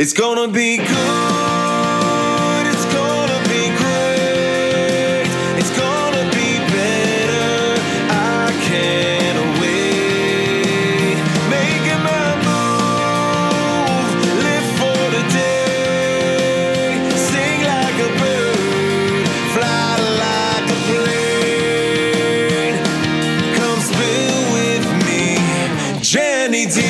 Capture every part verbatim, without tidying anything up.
It's gonna be good, it's gonna be great, it's gonna be better, I can't wait. Making my move, live for today, sing like a bird, fly like a plane. Come spill with me, Jenny D.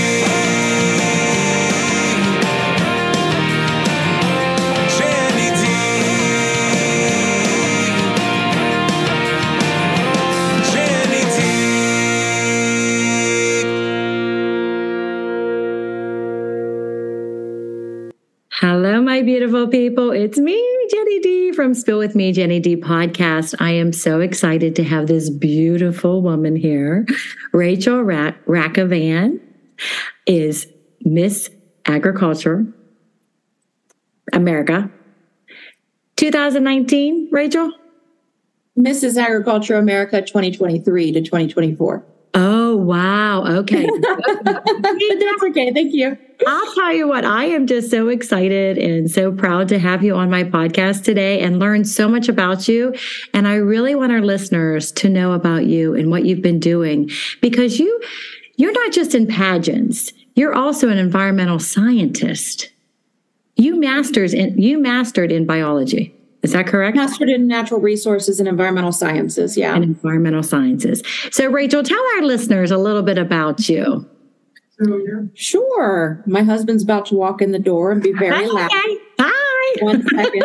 Beautiful people, it's me, Jenny D, from Spill with Me Jenny D podcast. I am so excited to have this beautiful woman here. Rachel Rakovan is Miss Agriculture America twenty nineteen. Rachel, Missus Agriculture America twenty twenty-three to twenty twenty-four. Oh, wow. Okay. That's okay. Thank you. I'll tell you what, I am just so excited and so proud to have you on my podcast today and learn so much about you. And I really want our listeners to know about you and what you've been doing, because you, you're not just in pageants. You're also an environmental scientist. You masters in, you mastered in biology. Is that correct? Mastered in natural resources and environmental sciences, yeah. And environmental sciences. So, Rachel, tell our listeners a little bit about you. Sure. My husband's about to walk in the door and be very loud. Okay. Hi. One second.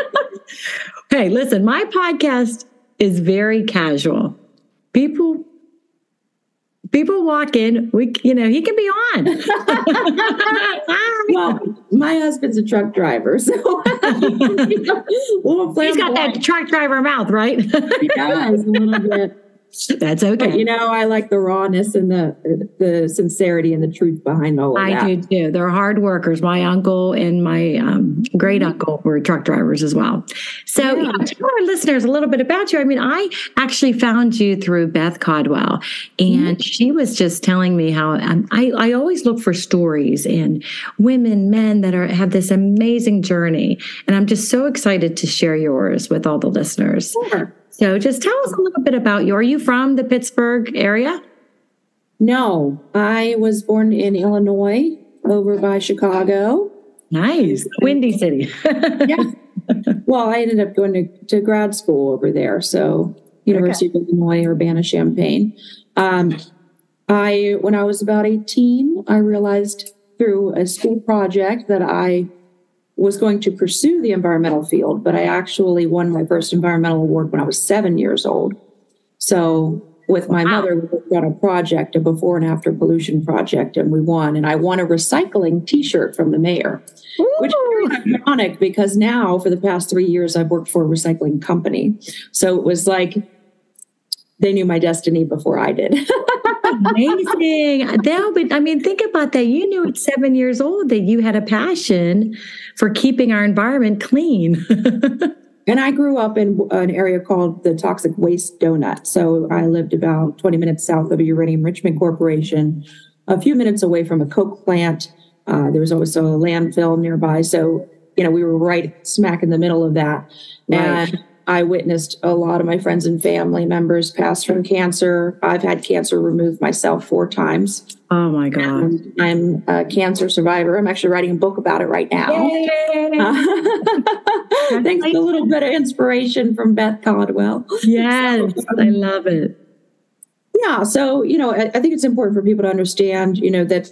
Hey, listen, my podcast is very casual. People... People walk in, we, you know, he can be on. Well, my husband's a truck driver, so we'll play. He's got that truck driver mouth, right? He does, a little bit. That's okay. But, you know, I like the rawness and the the sincerity and the truth behind all of I that. I do too. They're hard workers. My uncle and my um, great uncle were truck drivers as well. So yeah. Yeah, tell our listeners a little bit about you. I mean, I actually found you through Beth Codwell, and mm-hmm. she was just telling me how um, I, I always look for stories and women, men that are have this amazing journey. And I'm just so excited to share yours with all the listeners. Sure. So just tell us a little bit about you. Are you from the Pittsburgh area? No, I was born in Illinois, over by Chicago. Nice. Windy city. Yeah. Well, I ended up going to, to grad school over there. So University okay. of Illinois, Urbana-Champaign. Um, I, when I was about eighteen, I realized through a school project that I was going to pursue the environmental field, but I actually won my first environmental award when I was seven years old. So with my wow. mother, we worked on a project, a before and after pollution project, and we won. And I won a recycling T-shirt from the mayor, Ooh. Which is very ironic because now for the past three years, I've worked for a recycling company. So it was like they knew my destiny before I did. Amazing. They'll be, I mean, think about that. You knew at seven years old that you had a passion for keeping our environment clean. And I grew up in an area called the Toxic Waste Donut. So I lived about twenty minutes south of a uranium enrichment corporation, a few minutes away from a coke plant. Uh, there was also a landfill nearby. So, you know, we were right smack in the middle of that. Right. And I witnessed a lot of my friends and family members pass from cancer. I've had cancer removed myself four times. Oh, my God. Um, I'm a cancer survivor. I'm actually writing a book about it right now. Uh, thanks to a little bit of inspiration from Beth Codwell. Yes, so, um, I love it. Yeah, so, you know, I, I think it's important for people to understand, you know, that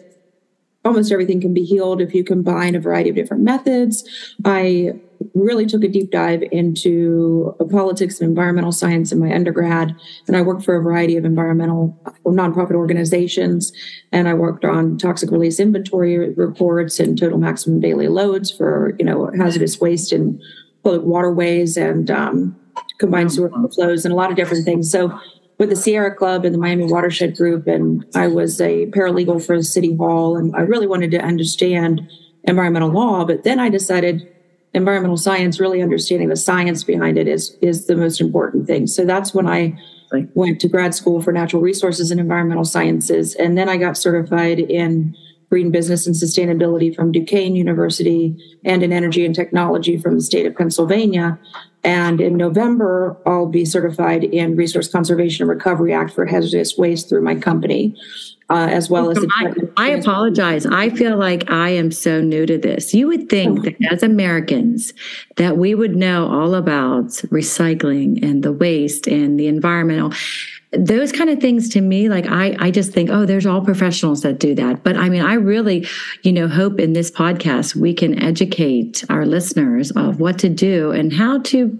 almost everything can be healed if you combine a variety of different methods. I really took a deep dive into politics and environmental science in my undergrad. And I worked for a variety of environmental nonprofit organizations. And I worked on toxic release inventory reports and total maximum daily loads for, you know, hazardous waste and polluted waterways and um, combined sewer overflows and a lot of different things. So with the Sierra Club and the Miami Watershed Group, and I was a paralegal for City Hall. And I really wanted to understand environmental law. But then I decided environmental science, really understanding the science behind it is, is the most important thing. So that's when I went to grad school for natural resources and environmental sciences. And then I got certified in Green Business and Sustainability from Duquesne University, and in Energy and Technology from the state of Pennsylvania. And in November, I'll be certified in Resource Conservation and Recovery Act for hazardous waste through my company, uh, as well as... I, I apologize. I feel like I am so new to this. You would think that as Americans that we would know all about recycling and the waste and the environmental... Those kind of things to me, like I, I just think, oh, there's all professionals that do that. But I mean, I really, you know, hope in this podcast, we can educate our listeners of what to do and how to,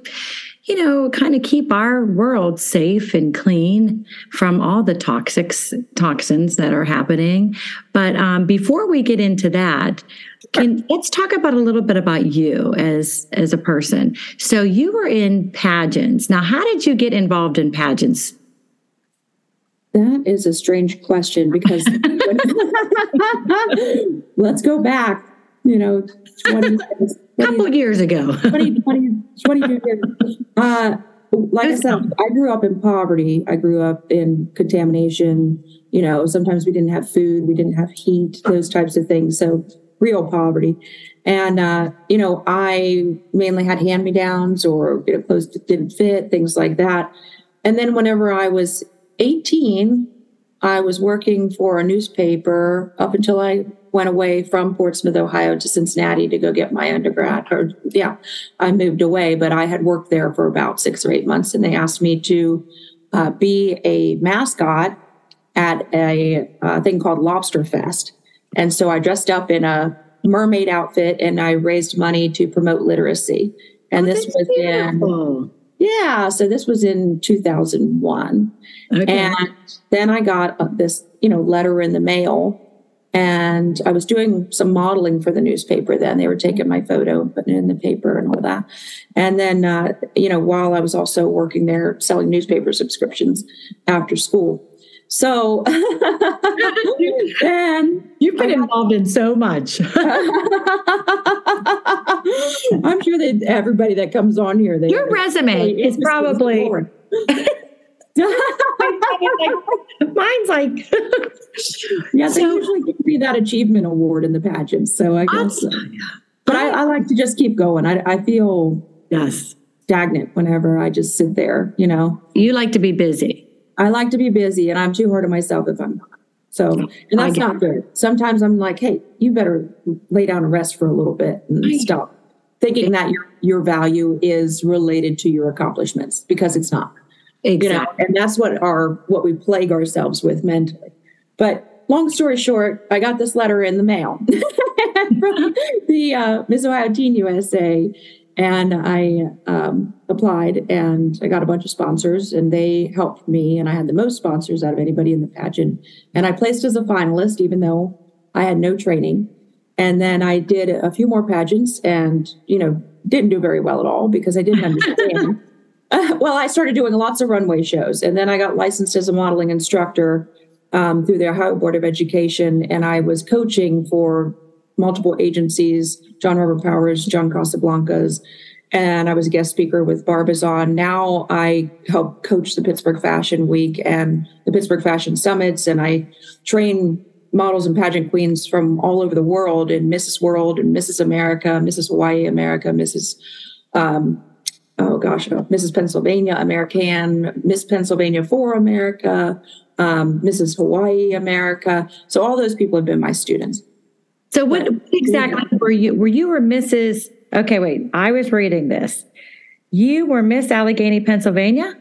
you know, kind of keep our world safe and clean from all the toxics, toxins that are happening. But um, before we get into that, can, let's talk about a little bit about you as, as a person. So you were in pageants. Now, how did you get involved in pageants? That is a strange question because let's go back, you know, twenty years, a couple of years ago, twenty, twenty, twenty-two years. Uh, like I said, I grew up in poverty. I grew up in contamination. You know, sometimes we didn't have food. We didn't have heat, those types of things. So real poverty. And, uh, you know, I mainly had hand-me-downs or, you know, clothes that didn't fit, things like that. And then whenever I was eighteen, I was working for a newspaper up until I went away from Portsmouth, Ohio to Cincinnati to go get my undergrad. Or, yeah, I moved away, but I had worked there for about six or eight months, and they asked me to uh, be a mascot at a uh, thing called Lobster Fest. And so I dressed up in a mermaid outfit, and I raised money to promote literacy. And oh, this was beautiful. in... Yeah, so this was in two thousand one. Okay. And then I got this, you know, letter in the mail, and I was doing some modeling for the newspaper then. They were taking my photo and putting it in the paper and all that. And then, uh, you know, while I was also working there selling newspaper subscriptions after school. So and you've been I'm, involved in so much. I'm sure that everybody that comes on here, they your resume is probably mine's like yeah, they so, usually give me that achievement award in the pageant. So I guess, uh, but I, I like to just keep going. I, I feel yes stagnant whenever I just sit there. You know, you like to be busy. I like to be busy, and I'm too hard on myself if I'm not. So, and that's not good. Sometimes I'm like, hey, you better lay down and rest for a little bit and stop thinking that your, your value is related to your accomplishments, because it's not. Exactly. You know, and that's what our, what we plague ourselves with mentally. But long story short, I got this letter in the mail from the uh, Miss Ohio Teen U S A. And I um, applied, and I got a bunch of sponsors, and they helped me. And I had the most sponsors out of anybody in the pageant. And I placed as a finalist, even though I had no training. And then I did a few more pageants and, you know, didn't do very well at all because I didn't understand. uh, well, I started doing lots of runway shows. And then I got licensed as a modeling instructor um, through the Ohio Board of Education. And I was coaching for multiple agencies, John Robert Powers, John Casablanca's, and I was a guest speaker with Barbazon. Now I help coach the Pittsburgh Fashion Week and the Pittsburgh Fashion Summits, and I train models and pageant queens from all over the world, in Missus World and Missus America, Missus Hawaii America, Missus Um, oh gosh, Missus Pennsylvania American, Miss Pennsylvania for America, um, Missus Hawaii America. So all those people have been my students. So what exactly were you? Were you or Missus? Okay, wait. I was reading this. You were Miss Allegheny, Pennsylvania?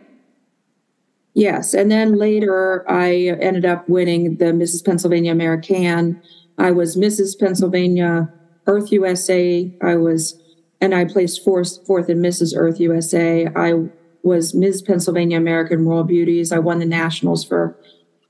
Yes. And then later I ended up winning the Missus Pennsylvania American. I was Missus Pennsylvania Earth U S A. I was, and I placed fourth, fourth in Missus Earth U S A. I was Miss Pennsylvania American Royal Beauties. I won the nationals for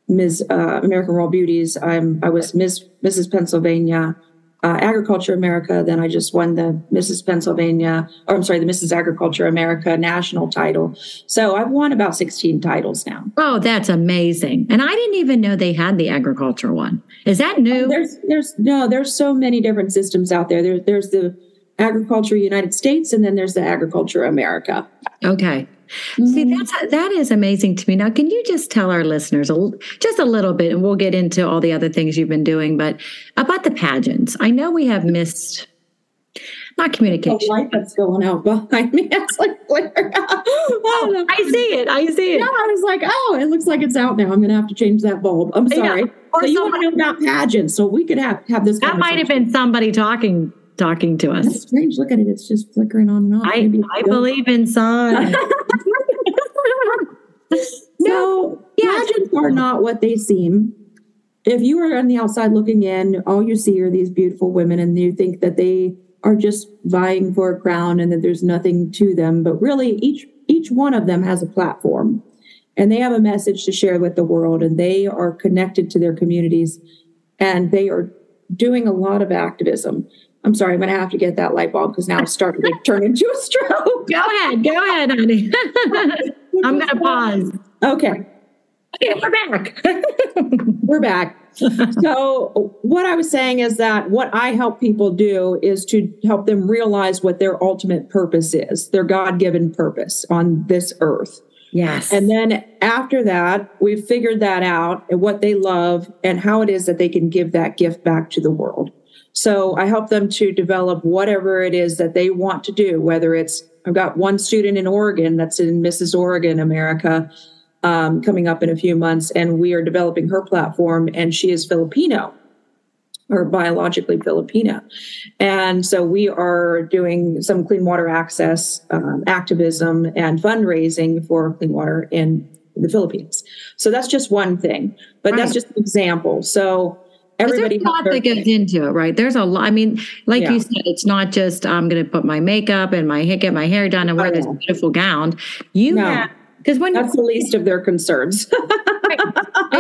Miz Uh, American Royal Beauties. I'm, I was Miss Missus Pennsylvania uh, Agriculture America. Then I just won the Missus Pennsylvania, or I'm sorry, the Missus Agriculture America national title. So I've won about sixteen titles now. Oh, that's amazing! And I didn't even know they had the agriculture one. Is that new? Oh, there's, there's no, there's so many different systems out there. There, there's the Agriculture United States, and then there's the Agriculture America. Okay. Mm-hmm. See, that's, that is amazing to me. Now, can you just tell our listeners a, just a little bit, and we'll get into all the other things you've been doing, but about the pageants? I know we have missed... Not communication. The light that's going out behind me. It's like glare. oh, I see it. I see it. Yeah, I was like, oh, it looks like it's out now. I'm going to have to change that bulb. I'm sorry. Yeah. Or so you want to know about pageants, so we could have, have this That might have been somebody talking talking to us. That's strange. Look at it. It's just flickering on and on. I, I believe in sun. No, yeah, pageants are not what they seem. If you are on the outside looking in, all you see are these beautiful women, and you think that they... are just vying for a crown and that there's nothing to them. But really, each each one of them has a platform, and they have a message to share with the world, and they are connected to their communities, and they are doing a lot of activism. I'm sorry, I'm going to have to get that light bulb because now it's starting to turn into a stroke. Go ahead. Go ahead, honey. I'm going to pause. Okay. Okay, we're back. We're back. So what I was saying is that what I help people do is to help them realize what their ultimate purpose is, their God-given purpose on this earth. Yes. And then after that, we've figured that out and what they love and how it is that they can give that gift back to the world. So I help them to develop whatever it is that they want to do, whether it's, I've got one student in Oregon that's in Missus Oregon America, Um, coming up in a few months, and we are developing her platform, and she is Filipino, or biologically Filipino. And so we are doing some clean water access um, activism and fundraising for clean water in the Philippines. So that's just one thing, but right. That's just an example. So everybody there's a lot that goes into it, right? There's a lot. I mean, like yeah. you said, it's not just I'm going to put my makeup and my get my hair done and wear oh, this yeah. beautiful gown. You no. have Because when that's the least of their concerns. Right.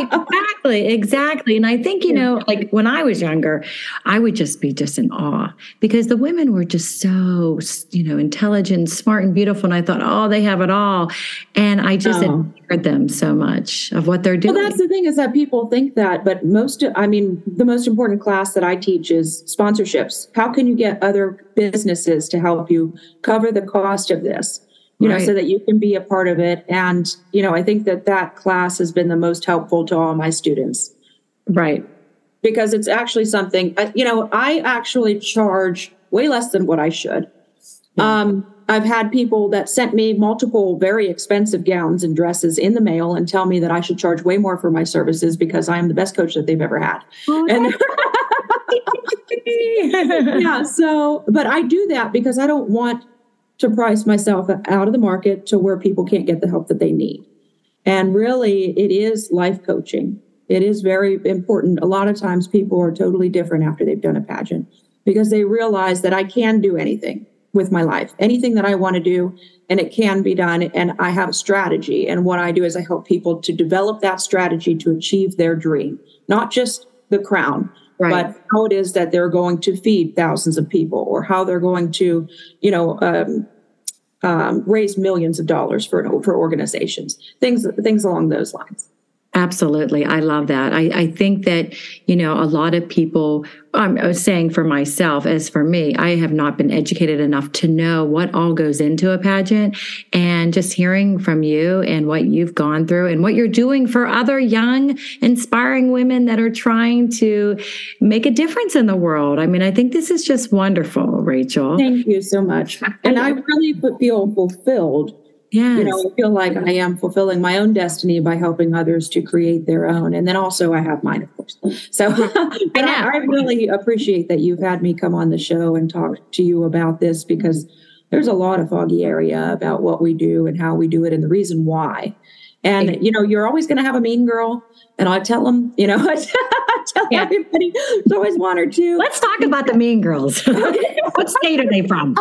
Exactly, exactly. And I think, you know, like when I was younger, I would just be just in awe because the women were just so, you know, intelligent, smart, and beautiful. And I thought, oh, they have it all. And I just oh. admired them so much of what they're doing. Well, that's the thing is that people think that, but most, I mean, the most important class that I teach is sponsorships. How can you get other businesses to help you cover the cost of this? You know, right. So that you can be a part of it. And, you know, I think that that class has been the most helpful to all my students. Right. Because it's actually something, you know, I actually charge way less than what I should. Yeah. Um, I've had people that sent me multiple very expensive gowns and dresses in the mail and tell me that I should charge way more for my services because I am the best coach that they've ever had. Oh, and yeah, so, but I do that because I don't want to price myself out of the market to where people can't get the help that they need. And really, it is life coaching. It is very important. A lot of times people are totally different after they've done a pageant because they realize that I can do anything with my life, anything that I want to do, and it can be done. And I have a strategy. And what I do is I help people to develop that strategy to achieve their dream, not just the crown, right. But how it is that they're going to feed thousands of people or how they're going to, you know, um, um, raise millions of dollars for for organizations, things, things along those lines. Absolutely. I love that. I, I think that, you know, a lot of people, I'm um, saying for myself, as for me, I have not been educated enough to know what all goes into a pageant, and just hearing from you and what you've gone through and what you're doing for other young, inspiring women that are trying to make a difference in the world. I mean, I think this is just wonderful, Rachel. Thank you so much. And I really feel fulfilled. Yes. You know, I feel like I am fulfilling my own destiny by helping others to create their own. And then also I have mine, of course. So I, I really appreciate that you've had me come on the show and talk to you about this because there's a lot of foggy area about what we do and how we do it and the reason why. And, you know, you're always going to have a mean girl. And I tell them, you know, I tell yeah. everybody, there's always one or two. Let's talk about the mean girls. What state are they from?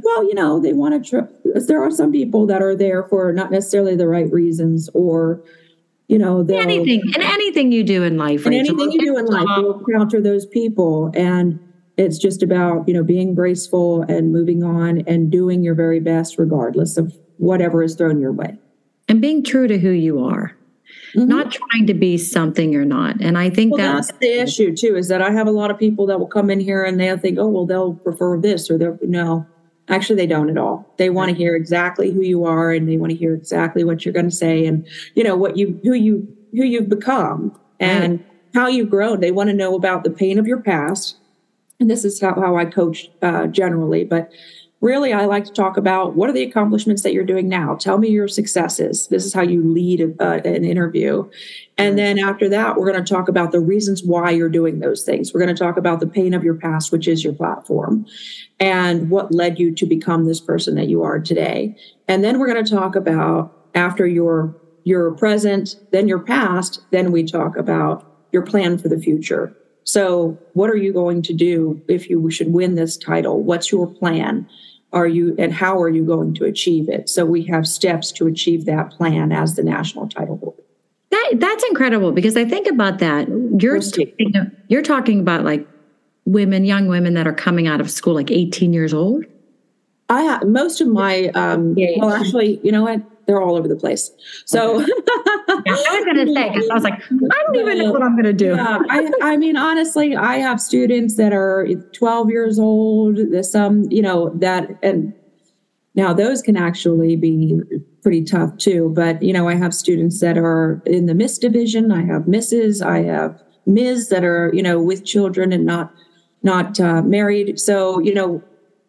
Well, you know, they want to trip. There are some people that are there for not necessarily the right reasons or, you know. Anything. And anything you do in life. And Rachel, anything you do in life, you'll encounter those people. And it's just about, you know, being graceful and moving on and doing your very best regardless of whatever is thrown your way. And being true to who you are. Mm-hmm. Not trying to be something you're not. And I think well, that's, that's the issue, too, is that I have a lot of people that will come in here and they'll think, oh, well, they'll prefer this or they'll no. Actually, they don't at all. They want to hear exactly who you are, and they want to hear exactly what you're going to say, and you know what you who you who you've become and right. how you've grown. They want to know about the pain of your past, and this is how, how I coach uh, generally. But really, I like to talk about what are the accomplishments that you're doing now. Tell me your successes. This is how you lead a, uh, an interview, and right. then after that, we're going to talk about the reasons why you're doing those things. We're going to talk about the pain of your past, which is your platform, and what led you to become this person that you are today. And then we're going to talk about after your your present, then your past, then we talk about your plan for the future. So what are you going to do if you should win this title? What's your plan? Are you, and how are you going to achieve it? So we have steps to achieve that plan as the national title holder. That, that's incredible, because I think about that. You're, you know, you're talking about like women, young women that are coming out of school, like eighteen years old? I most of my, um, well, actually, you know what? They're all over the place. So okay. yeah, I was going to say, because I was like, I don't even know what I'm going to do. Yeah, I, I mean, honestly, I have students that are twelve years old. There's some, you know, that, and now those can actually be pretty tough too. But, you know, I have students that are in the Miss division. I have Misses. I have Miz that are, you know, with children and not, not uh, married. So, you know,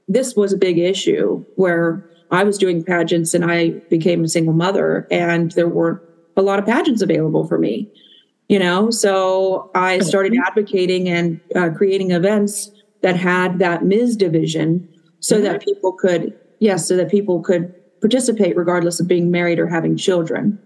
this was a big issue where I was doing pageants and I became a single mother, and there weren't a lot of pageants available for me, you know? So I started advocating and uh, creating events that had that Miz division so mm-hmm. that people could, yes, so that people could participate regardless of being married or having children.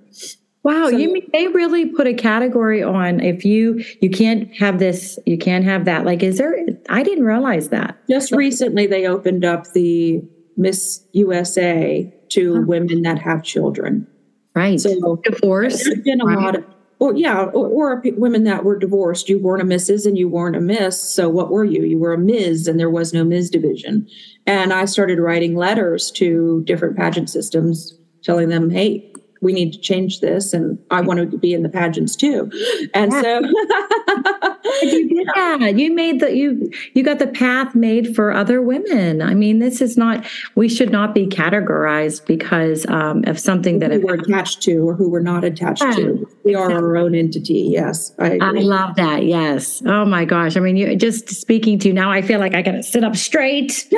Wow. So, you mean they really put a category on if you, you can't have this, you can't have that. Like, is there, I didn't realize that. Just recently they opened up the Miss U S A to huh. women that have children. Right. So divorce. There's been a right. lot of, or yeah, or, or women that were divorced. You weren't a Missus and you weren't a Miss. So what were you? You were a Miz, and there was no Miz division. And I started writing letters to different pageant systems telling them, hey, we need to change this, and I want to be in the pageants too. And yeah. so you did that. You made the you you got the path made for other women. I mean, this is not we should not be categorized because um, of something that we were attached to or who we're not attached yeah. to. We are exactly. our own entity. Yes, I, I love that. Yes. Oh my gosh. I mean, you just speaking to you now, I feel like I got to sit up straight.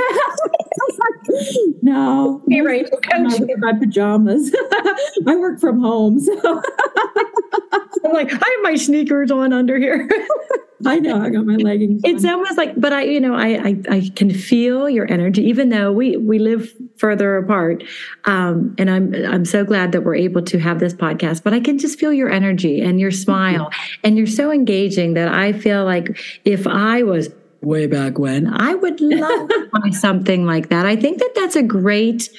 no, be right. I'm in my pajamas. I work from home, so I'm like, I have my sneakers on under here. I know, I got my leggings on. It's almost like, but I, you know, I, I, I can feel your energy, even though we, we live further apart. Um, and I'm, I'm so glad that we're able to have this podcast. But I can just feel your energy and your smile, and you're so engaging that I feel like if I was way back when, I would love to find something like that. I think that that's a great.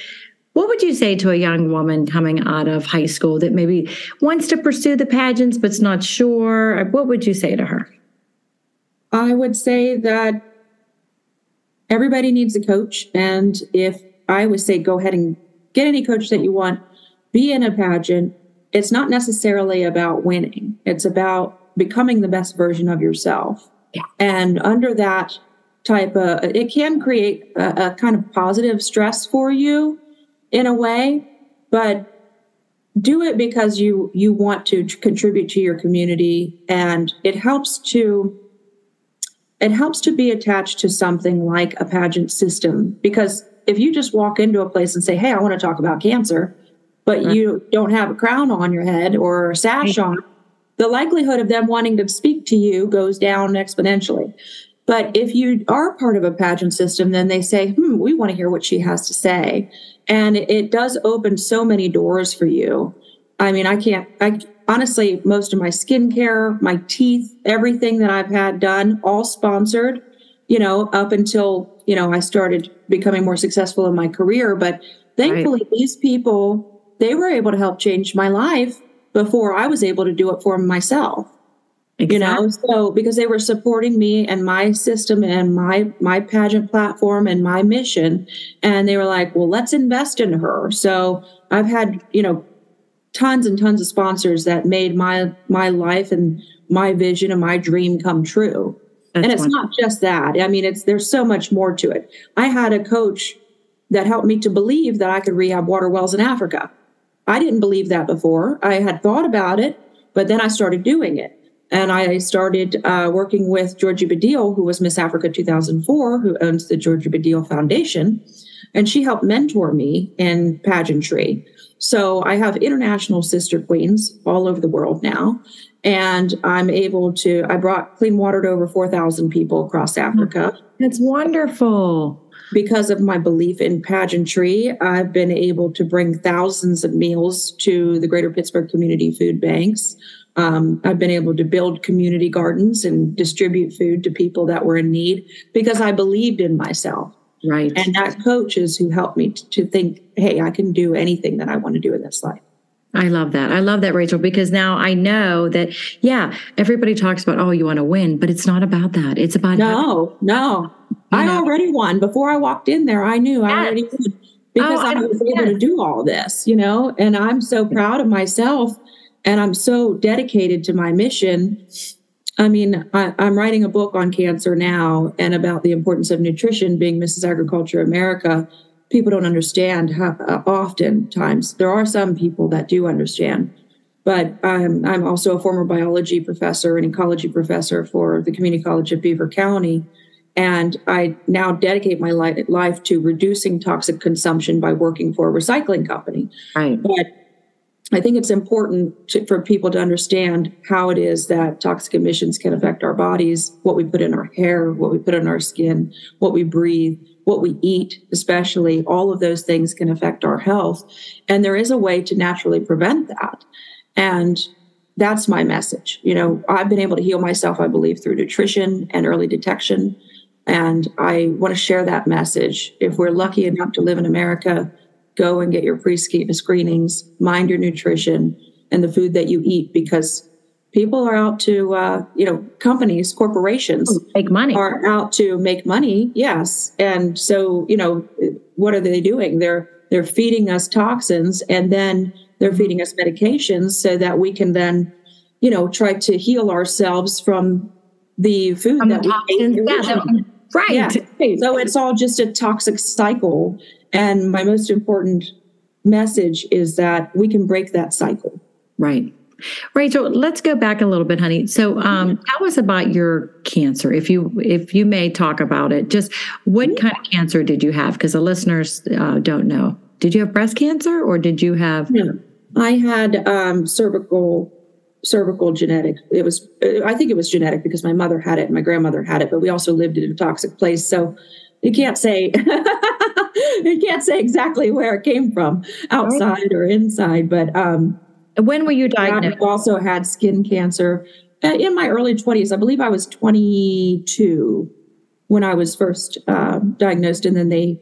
What would you say to a young woman coming out of high school that maybe wants to pursue the pageants but's not sure? What would you say to her? I would say that everybody needs a coach. And if I would say, go ahead and get any coach that you want, be in a pageant. It's not necessarily about winning. It's about becoming the best version of yourself. Yeah. And under that type of, it can create a, a kind of positive stress for you, in a way, but do it because you, you want to contribute to your community, and it helps to it helps to be attached to something like a pageant system. Because if you just walk into a place and say, hey, I want to talk about cancer, but right. you don't have a crown on your head or a sash on, the likelihood of them wanting to speak to you goes down exponentially. But if you are part of a pageant system, then they say, hmm, we want to hear what she has to say. And it does open so many doors for you. I mean, I can't, I honestly, most of my skincare, my teeth, everything that I've had done, all sponsored, you know, up until, you know, I started becoming more successful in my career. But thankfully, right. these people, they were able to help change my life before I was able to do it for myself. Exactly. You know, so because they were supporting me and my system and my my pageant platform and my mission, and they were like, well, let's invest in her. So I've had, you know, tons and tons of sponsors that made my my life and my vision and my dream come true. That's and it's wonderful. Not just that. I mean, it's there's so much more to it. I had a coach that helped me to believe that I could rehab water wells in Africa. I didn't believe that before. I had thought about it, but then I started doing it. And I started uh, working with Georgie Badiel, who was Miss Africa two thousand four, who owns the Georgie Badiel Foundation. And she helped mentor me in pageantry. So I have international sister queens all over the world now. And I'm able to, I brought clean water to over four thousand people across Africa. That's wonderful. Because of my belief in pageantry, I've been able to bring thousands of meals to the Greater Pittsburgh Community Food Banks. Um, I've been able to build community gardens and distribute food to people that were in need because I believed in myself. Right. And that coach is who helped me t- to think, hey, I can do anything that I want to do in this life. I love that. I love that, Rachel, because now I know that, yeah, everybody talks about, oh, you want to win, but it's not about that. It's about No, no. I know. already won. Before I walked in there, I knew yes. I already won because oh, I was yes. able to do all this, you know, and I'm so proud of myself and I'm so dedicated to my mission. I mean, I, I'm writing a book on cancer now and about the importance of nutrition being Missus Agriculture America. People don't understand how uh, oftentimes. There are some people that do understand, but um, I'm also a former biology professor and ecology professor for the Community College of Beaver County. And I now dedicate my li- life to reducing toxic consumption by working for a recycling company. Right. But I think it's important to, for people to understand how it is that toxic emissions can affect our bodies, what we put in our hair, what we put in our skin, what we breathe, what we eat, especially. All of those things can affect our health. And there is a way to naturally prevent that. And that's my message. You know, I've been able to heal myself, I believe, through nutrition and early detection. And I want to share that message. If we're lucky enough to live in America, go and get your pre-scan screenings, mind your nutrition and the food that you eat, because people are out to, uh, you know, companies, corporations make money. Are out to make money. Yes. And so, you know, what are they doing? They're, they're feeding us toxins and then they're feeding us medications so that we can then, you know, try to heal ourselves from the food from that the we ate. Right. Yeah. So it's all just a toxic cycle. And my most important message is that we can break that cycle. Right. Rachel, let's go back a little bit, honey. So um, tell us about your cancer, if you if you may talk about it. Just what kind of cancer did you have? Because the listeners uh, don't know. Did you have breast cancer or did you have? No, I had um, cervical cervical genetic. It was I think it was genetic because my mother had it and my grandmother had it, but we also lived in a toxic place. So you can't say you can't say exactly where it came from, outside or inside. But um, when were you diagnosed? I also had skin cancer in my early twenties. I believe I was twenty-two when I was first uh, diagnosed, and then they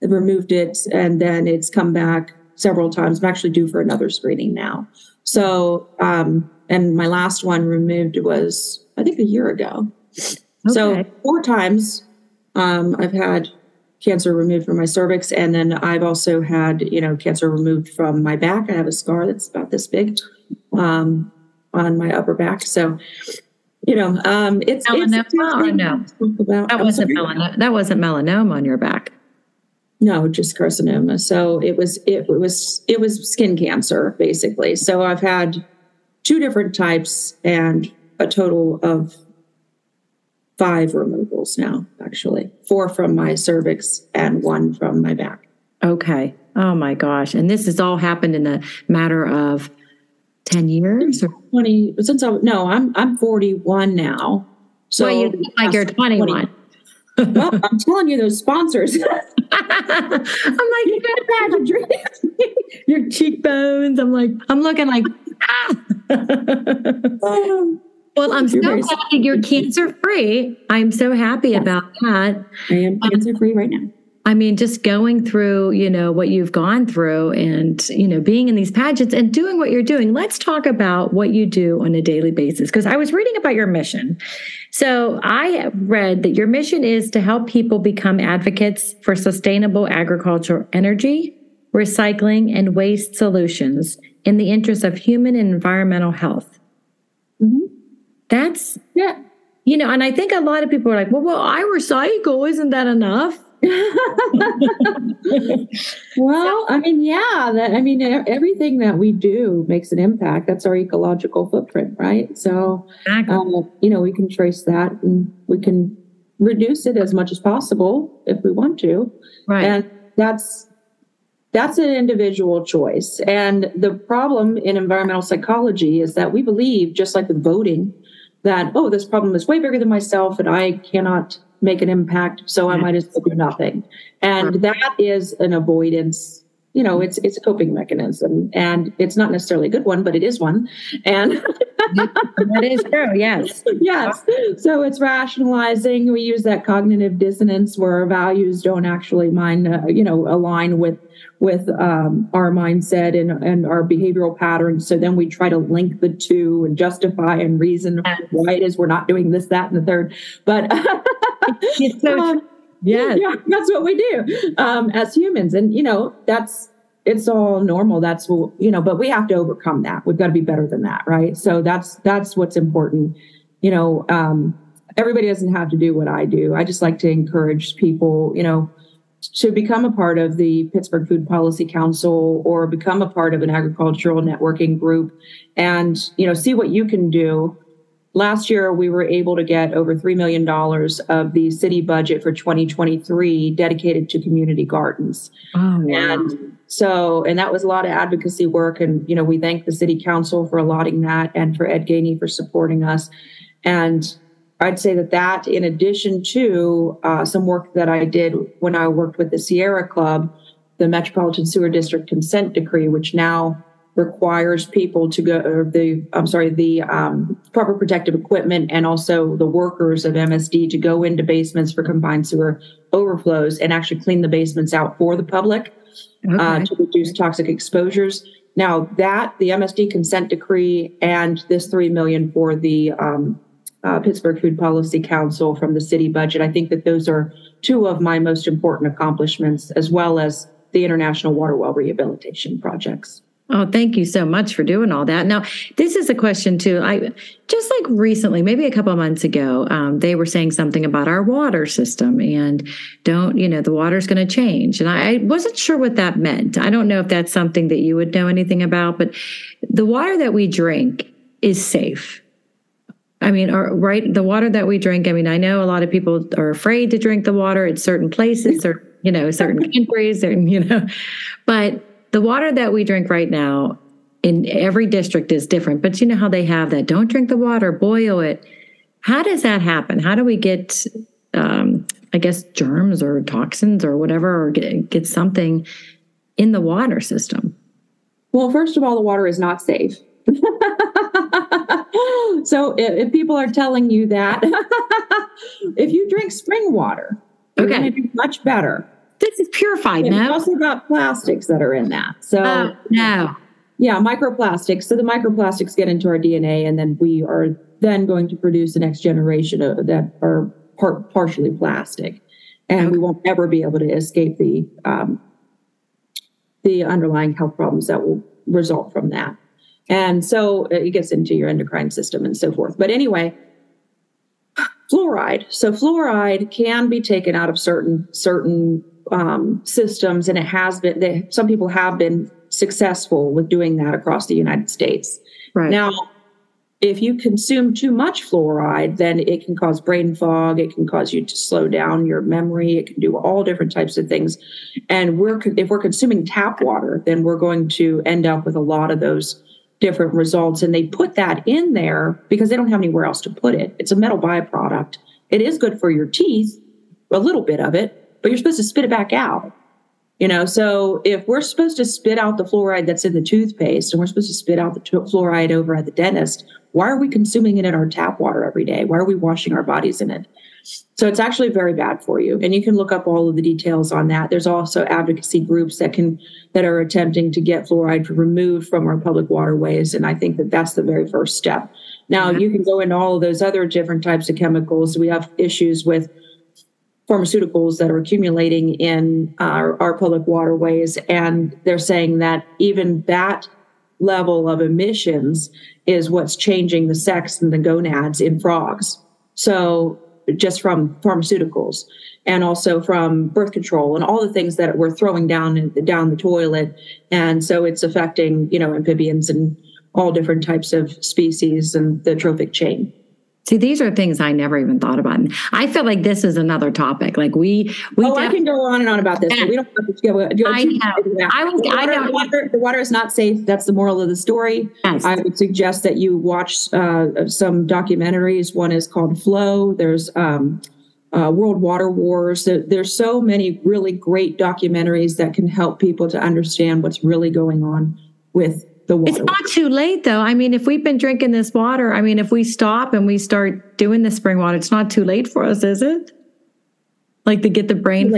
removed it, and then it's come back several times. I'm actually due for another screening now. So, um, and my last one removed was, I think, a year ago. Okay. So four times um, I've had cancer removed from my cervix. And then I've also had, you know, cancer removed from my back. I have a scar that's about this big um, on my upper back. So, you know, um, it's... Melanoma it's, or no? About, that, wasn't melanoma, that wasn't melanoma on your back. No, just carcinoma. So it was, it was, it was skin cancer basically. So I've had two different types and a total of five removals now, actually four from my cervix and one from my back. Okay. Oh my gosh. And this has all happened in a matter of ten years or twenty since I, no, I'm, I'm forty-one now. So well, you look like you're twenty-one. twenty Well, I'm telling you, those sponsors. I'm like, you gotta have a drink. Your cheekbones. I'm like, I'm looking like. Ah. Well, I'm so glad that you're cancer free. I'm so happy yes. about that. I am cancer free um, right now. I mean, just going through, you know, what you've gone through, and you know, being in these pageants and doing what you're doing. Let's talk about what you do on a daily basis, because I was reading about your mission. So I read that your mission is to help people become advocates for sustainable agricultural energy, recycling, and waste solutions in the interest of human and environmental health. Mm-hmm. That's, yeah. you know, and I think a lot of people are like, well, well, I recycle, isn't that enough? Well, so, I mean, yeah, that, I mean, everything that we do makes an impact. That's our ecological footprint, right? So, exactly. um, you know, we can trace that and we can reduce it as much as possible if we want to. Right. And that's, that's an individual choice. And the problem in environmental psychology is that we believe, just like with voting, that, oh, this problem is way bigger than myself and I cannot make an impact, so I might as well do nothing. And that is an avoidance, you know, it's it's a coping mechanism. And it's not necessarily a good one, but it is one. And that is true, yes. Yes. So it's rationalizing. We use that cognitive dissonance where our values don't actually mind, uh, you know, align with with um, our mindset and, and our behavioral patterns. So then we try to link the two and justify and reason why it is we're not doing this, that, and the third. But it's so um, yes. yeah, that's what we do um, as humans. And, you know, that's, it's all normal. That's, you know, but we have to overcome that. We've got to be better than that. Right. So that's, that's what's important. You know, um, everybody doesn't have to do what I do. I just like to encourage people, you know, to become a part of the Pittsburgh Food Policy Council or become a part of an agricultural networking group and, you know, see what you can do. Last year, we were able to get over three million dollars of the city budget for twenty twenty-three dedicated to community gardens. Oh, wow. And so, and that was a lot of advocacy work. And, you know, we thank the city council for allotting that and for Ed Gainey for supporting us. And I'd say that that, in addition to uh, some work that I did when I worked with the Sierra Club, the Metropolitan Sewer District consent decree, which now requires people to go, or the, I'm sorry, the um, proper protective equipment and also the workers of M S D to go into basements for combined sewer overflows and actually clean the basements out for the public okay. uh, to reduce toxic exposures. Now that, the M S D consent decree and this three million dollars for the um, Uh, Pittsburgh Food Policy Council from the city budget. I think that those are two of my most important accomplishments, as well as the International Water Well Rehabilitation Projects. Oh, thank you so much for doing all that. Now, this is a question too. I just like recently, maybe a couple of months ago, um, they were saying something about our water system and don't, you know, the water's going to change. And I, I wasn't sure what that meant. I don't know if that's something that you would know anything about, but the water that we drink is safe. I mean, our, right, the water that we drink, I mean, I know a lot of people are afraid to drink the water at certain places or, you know, certain countries, certain, you know, but the water that we drink right now in every district is different. But you know how they have that, don't drink the water, boil it. How does that happen? How do we get, um, I guess, germs or toxins or whatever, or get, get something in the water system? Well, first of all, the water is not safe. So if, if people are telling you that, if you drink spring water, you're okay. going to do much better. This is purified now. It's also got plastics that are in that. So oh, no. Yeah, microplastics. So the microplastics get into our D N A, and then we are then going to produce the next generation of, that are par- partially plastic. And okay. we won't ever be able to escape the um, the underlying health problems that will result from that. And so it gets into your endocrine system and so forth. But anyway, fluoride. So fluoride can be taken out of certain certain um, systems, and it has been. They, some people have been successful with doing that across the United States. Right. Now, if you consume too much fluoride, then it can cause brain fog. It can cause you to slow down your memory. It can do all different types of things. And we're if we're consuming tap water, then we're going to end up with a lot of those different results. And they put that in there because they don't have anywhere else to put it. It's a metal byproduct. It is good for your teeth, a little bit of it, but you're supposed to spit it back out. You know, so if we're supposed to spit out the fluoride that's in the toothpaste and we're supposed to spit out the t- fluoride over at the dentist, why are we consuming it in our tap water every day? Why are we washing our bodies in it? So it's actually very bad for you. And you can look up all of the details on that. There's also advocacy groups that can that are attempting to get fluoride removed from our public waterways. And I think that that's the very first step. Now, yeah. you can go into all of those other different types of chemicals. We have issues with pharmaceuticals that are accumulating in our, our public waterways. And they're saying that even that level of emissions is what's changing the sex and the gonads in frogs. So just from pharmaceuticals. and also from birth control and all the things that we're throwing down down the toilet. And so it's affecting, you know, amphibians and all different types of species and the trophic chain. See, these are things I never even thought about. And I feel like this is another topic. Like we, we oh, def- I can go on and on about this. But we don't have to go. Do I know. I was. The water, I know. The water, the water is not safe. That's the moral of the story. Yes. I would suggest that you watch uh, some documentaries. One is called Flow. There's um, uh, World Water Wars. There, there's so many really great documentaries that can help people to understand what's really going on with. It's not too late, though. I mean, if we've been drinking this water, I mean, if we stop and we start doing the spring water, it's not too late for us, is it? Like to get the brain.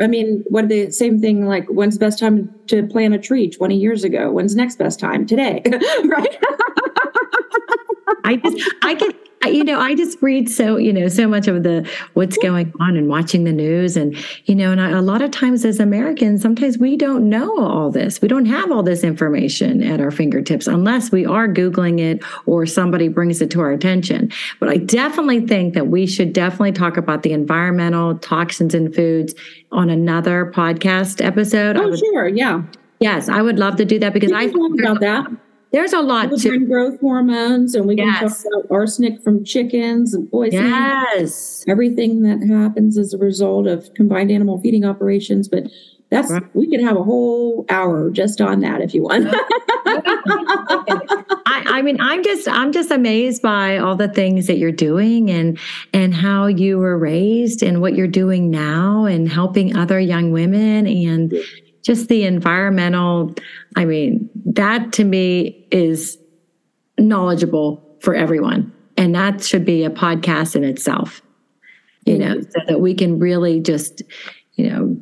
I mean, what the same thing, like when's the best time to plant a tree twenty years ago? When's the next best time? Today, right? I just, I can, you know, I just read so, you know, so much of the what's going on and watching the news. And, you know, and I, a lot of times as Americans, sometimes we don't know all this. We don't have all this information at our fingertips unless we are Googling it or somebody brings it to our attention. But I definitely think that we should definitely talk about the environmental toxins in foods on another podcast episode. Oh, would, sure. Yeah. Yes. I would love to do that because I talk about that. There's a lot to growth hormones, and we yes. can talk about arsenic from chickens and poisoning. Yes, everything that happens as a result of combined animal feeding operations. But that's right. We could have a whole hour just on that if you want. I, I mean, I'm just I'm just amazed by all the things that you're doing and and how you were raised and what you're doing now and helping other young women and. Just the environmental, I mean, that to me is knowledgeable for everyone. And that should be a podcast in itself, you know, so that we can really just, you know,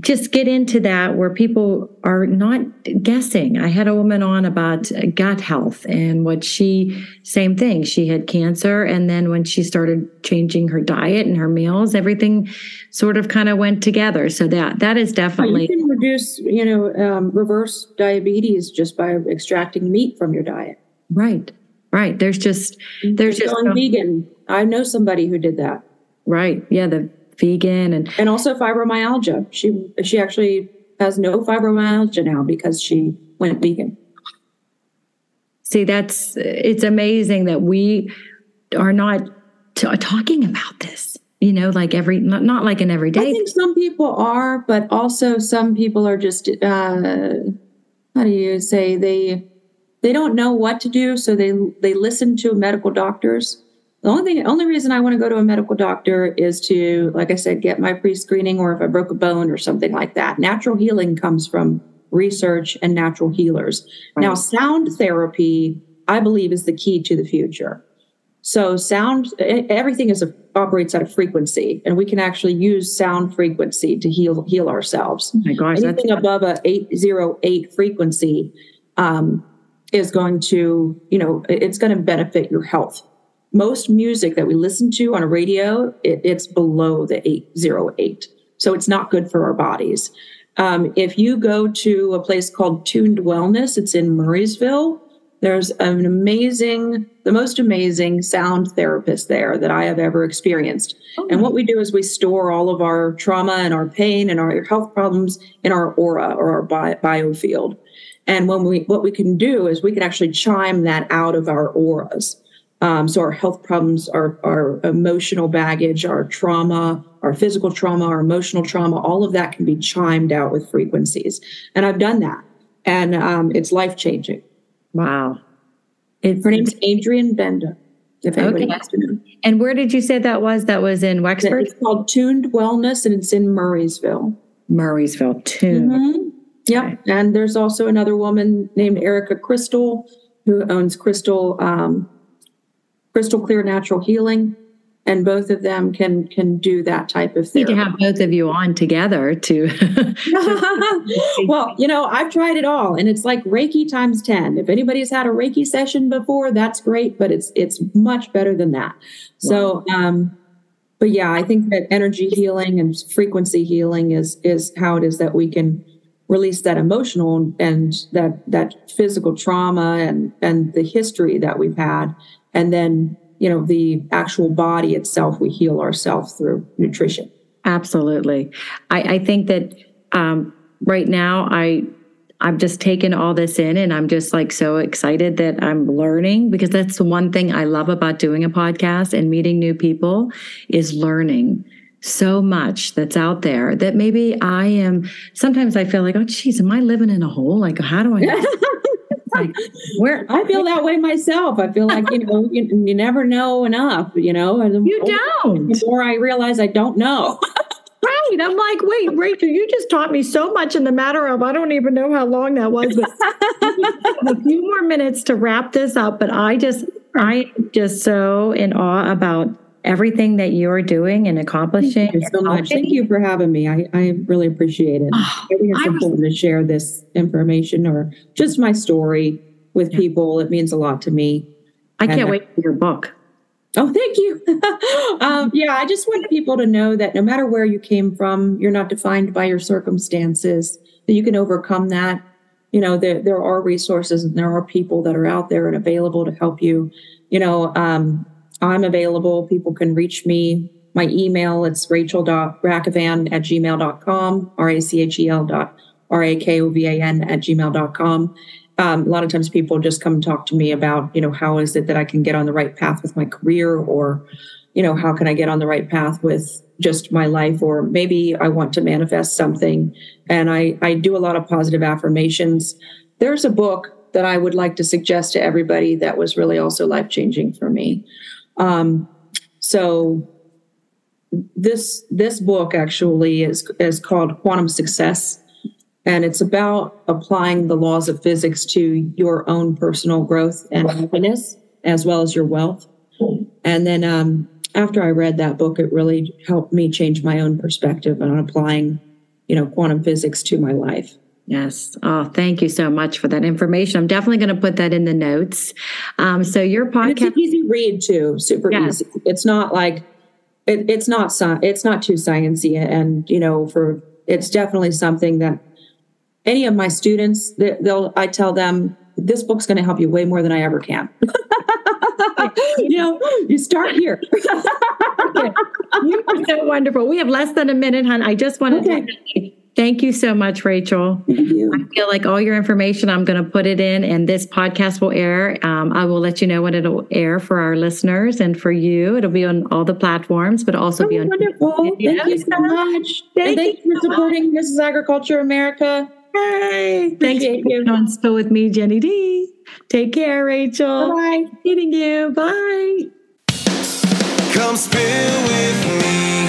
just get into that where people are not guessing. I had a woman on about gut health and what she, same thing, she had cancer. And then when she started changing her diet and her meals, everything sort of kind of went together. So that, that is definitely. You can reduce, you know, um, reverse diabetes just by extracting meat from your diet. Right. Right. There's just, there's just. Going vegan. I know somebody who did that. Right. Yeah. The. Vegan and and also fibromyalgia. She she actually has no fibromyalgia now because she went vegan. See, that's it's amazing that we are not t- talking about this. You know, like every not, not like an everyday. I think some people are, but also some people are just uh, how do you say they they don't know what to do, so they they listen to medical doctors. The only thing, only reason I want to go to a medical doctor is to, like I said, get my pre-screening or if I broke a bone or something like that. Natural healing comes from research and natural healers. Right. Now, sound therapy, I believe, is the key to the future. So sound, everything is a, operates at a frequency, and we can actually use sound frequency to heal heal ourselves. Oh my gosh, anything above a eight oh eight frequency um, is going to, you know, it's going to benefit your health. Most music that we listen to on a radio, it, it's below the eight oh eight. So it's not good for our bodies. Um, if you go to a place called Tuned Wellness, it's in Murrysville. There's an amazing, the most amazing sound therapist there that I have ever experienced. Oh. And what we do is we store all of our trauma and our pain and our health problems in our aura or our bi- biofield. And when we, what we can do is we can actually chime that out of our auras. Um, so our health problems, our, our emotional baggage, our trauma, our physical trauma, our emotional trauma, all of that can be chimed out with frequencies. And I've done that. And um, it's life-changing. Wow. It's, Her name's Adrian Bender, if anybody okay. wants to know. And where did you say that was? That was in Wexford? It's called Tuned Wellness, and it's in Murrysville. Murrysville, Tuned. Mm-hmm. Yep. Right. And there's also another woman named Erica Crystal, who owns Crystal... Um, Crystal Clear Natural Healing, and both of them can can do that type of thing. We need to have both of you on together to. Well, you know, I've tried it all, and it's like Reiki times ten. If anybody's had a Reiki session before, that's great, but it's it's much better than that. So, wow. um, but yeah, I think that energy healing and frequency healing is is how it is that we can release that emotional and that that physical trauma and and the history that we've had. And then, you know, the actual body itself, we heal ourselves through nutrition. Absolutely. I, I think that um, right now I, I've just taken all this in, and I'm just like so excited that I'm learning, because that's the one thing I love about doing a podcast and meeting new people is learning so much that's out there that maybe I am, sometimes I feel like, oh, geez, am I living in a hole? Like, how do I know? Like, where I feel that way myself. I feel like, you know, you, you never know enough, you know, and you don't. The more I realize I don't know. Right. I'm like, wait, Rachel, you just taught me so much in the matter of, I don't even know how long that was, but a few more minutes to wrap this up. But I just, I am just so in awe about everything that you're doing and accomplishing. Thank you so much. Thank you for having me. I, I really appreciate it. Oh, it was important to share this information or just my story with yeah. people. It means a lot to me. I and can't wait for your book. Oh, thank you. um, yeah, I just want people to know that no matter where you came from, you're not defined by your circumstances, that you can overcome that. You know, there, there are resources and there are people that are out there and available to help you. You know, um, I'm available. People can reach me. My email, it's rachel.rakovan at gmail.com, R-A-C-H-E-L dot R-A-K-O-V-A-N at gmail.com. Um, a lot of times people just come talk to me about, you know, how is it that I can get on the right path with my career, or, you know, how can I get on the right path with just my life, or maybe I want to manifest something. And I, I do a lot of positive affirmations. There's a book that I would like to suggest to everybody that was really also life-changing for me. Um, so this, this book actually is, is called Quantum Success. And it's about applying the laws of physics to your own personal growth and happiness, as well as your wealth. And then um, after I read that book, it really helped me change my own perspective on applying, you know, quantum physics to my life. Yes. Oh, thank you so much for that information. I'm definitely going to put that in the notes. Um, so your podcast, and it's an easy read too. Super yes. easy. It's not like it, it's not it's not too sciencey, and you know, for it's definitely something that any of my students, they'll I tell them this book's going to help you way more than I ever can. You know, you start here. Okay. You are so wonderful. We have less than a minute, hon. I just want to. Okay. Thank you so much, Rachel. Thank you. I feel like all your information, I'm going to put it in, and this podcast will air. Um, I will let you know when it'll air for our listeners and for you. It'll be on all the platforms, but also oh, be on. Wonderful. Thank yeah. you so much. Thank and you thanks for supporting much. Missus Agriculture America. Hey, thanks for being on Spill With Me, Jenny D. Take care, Rachel. Bye. Meeting you. Bye. Come spill with me.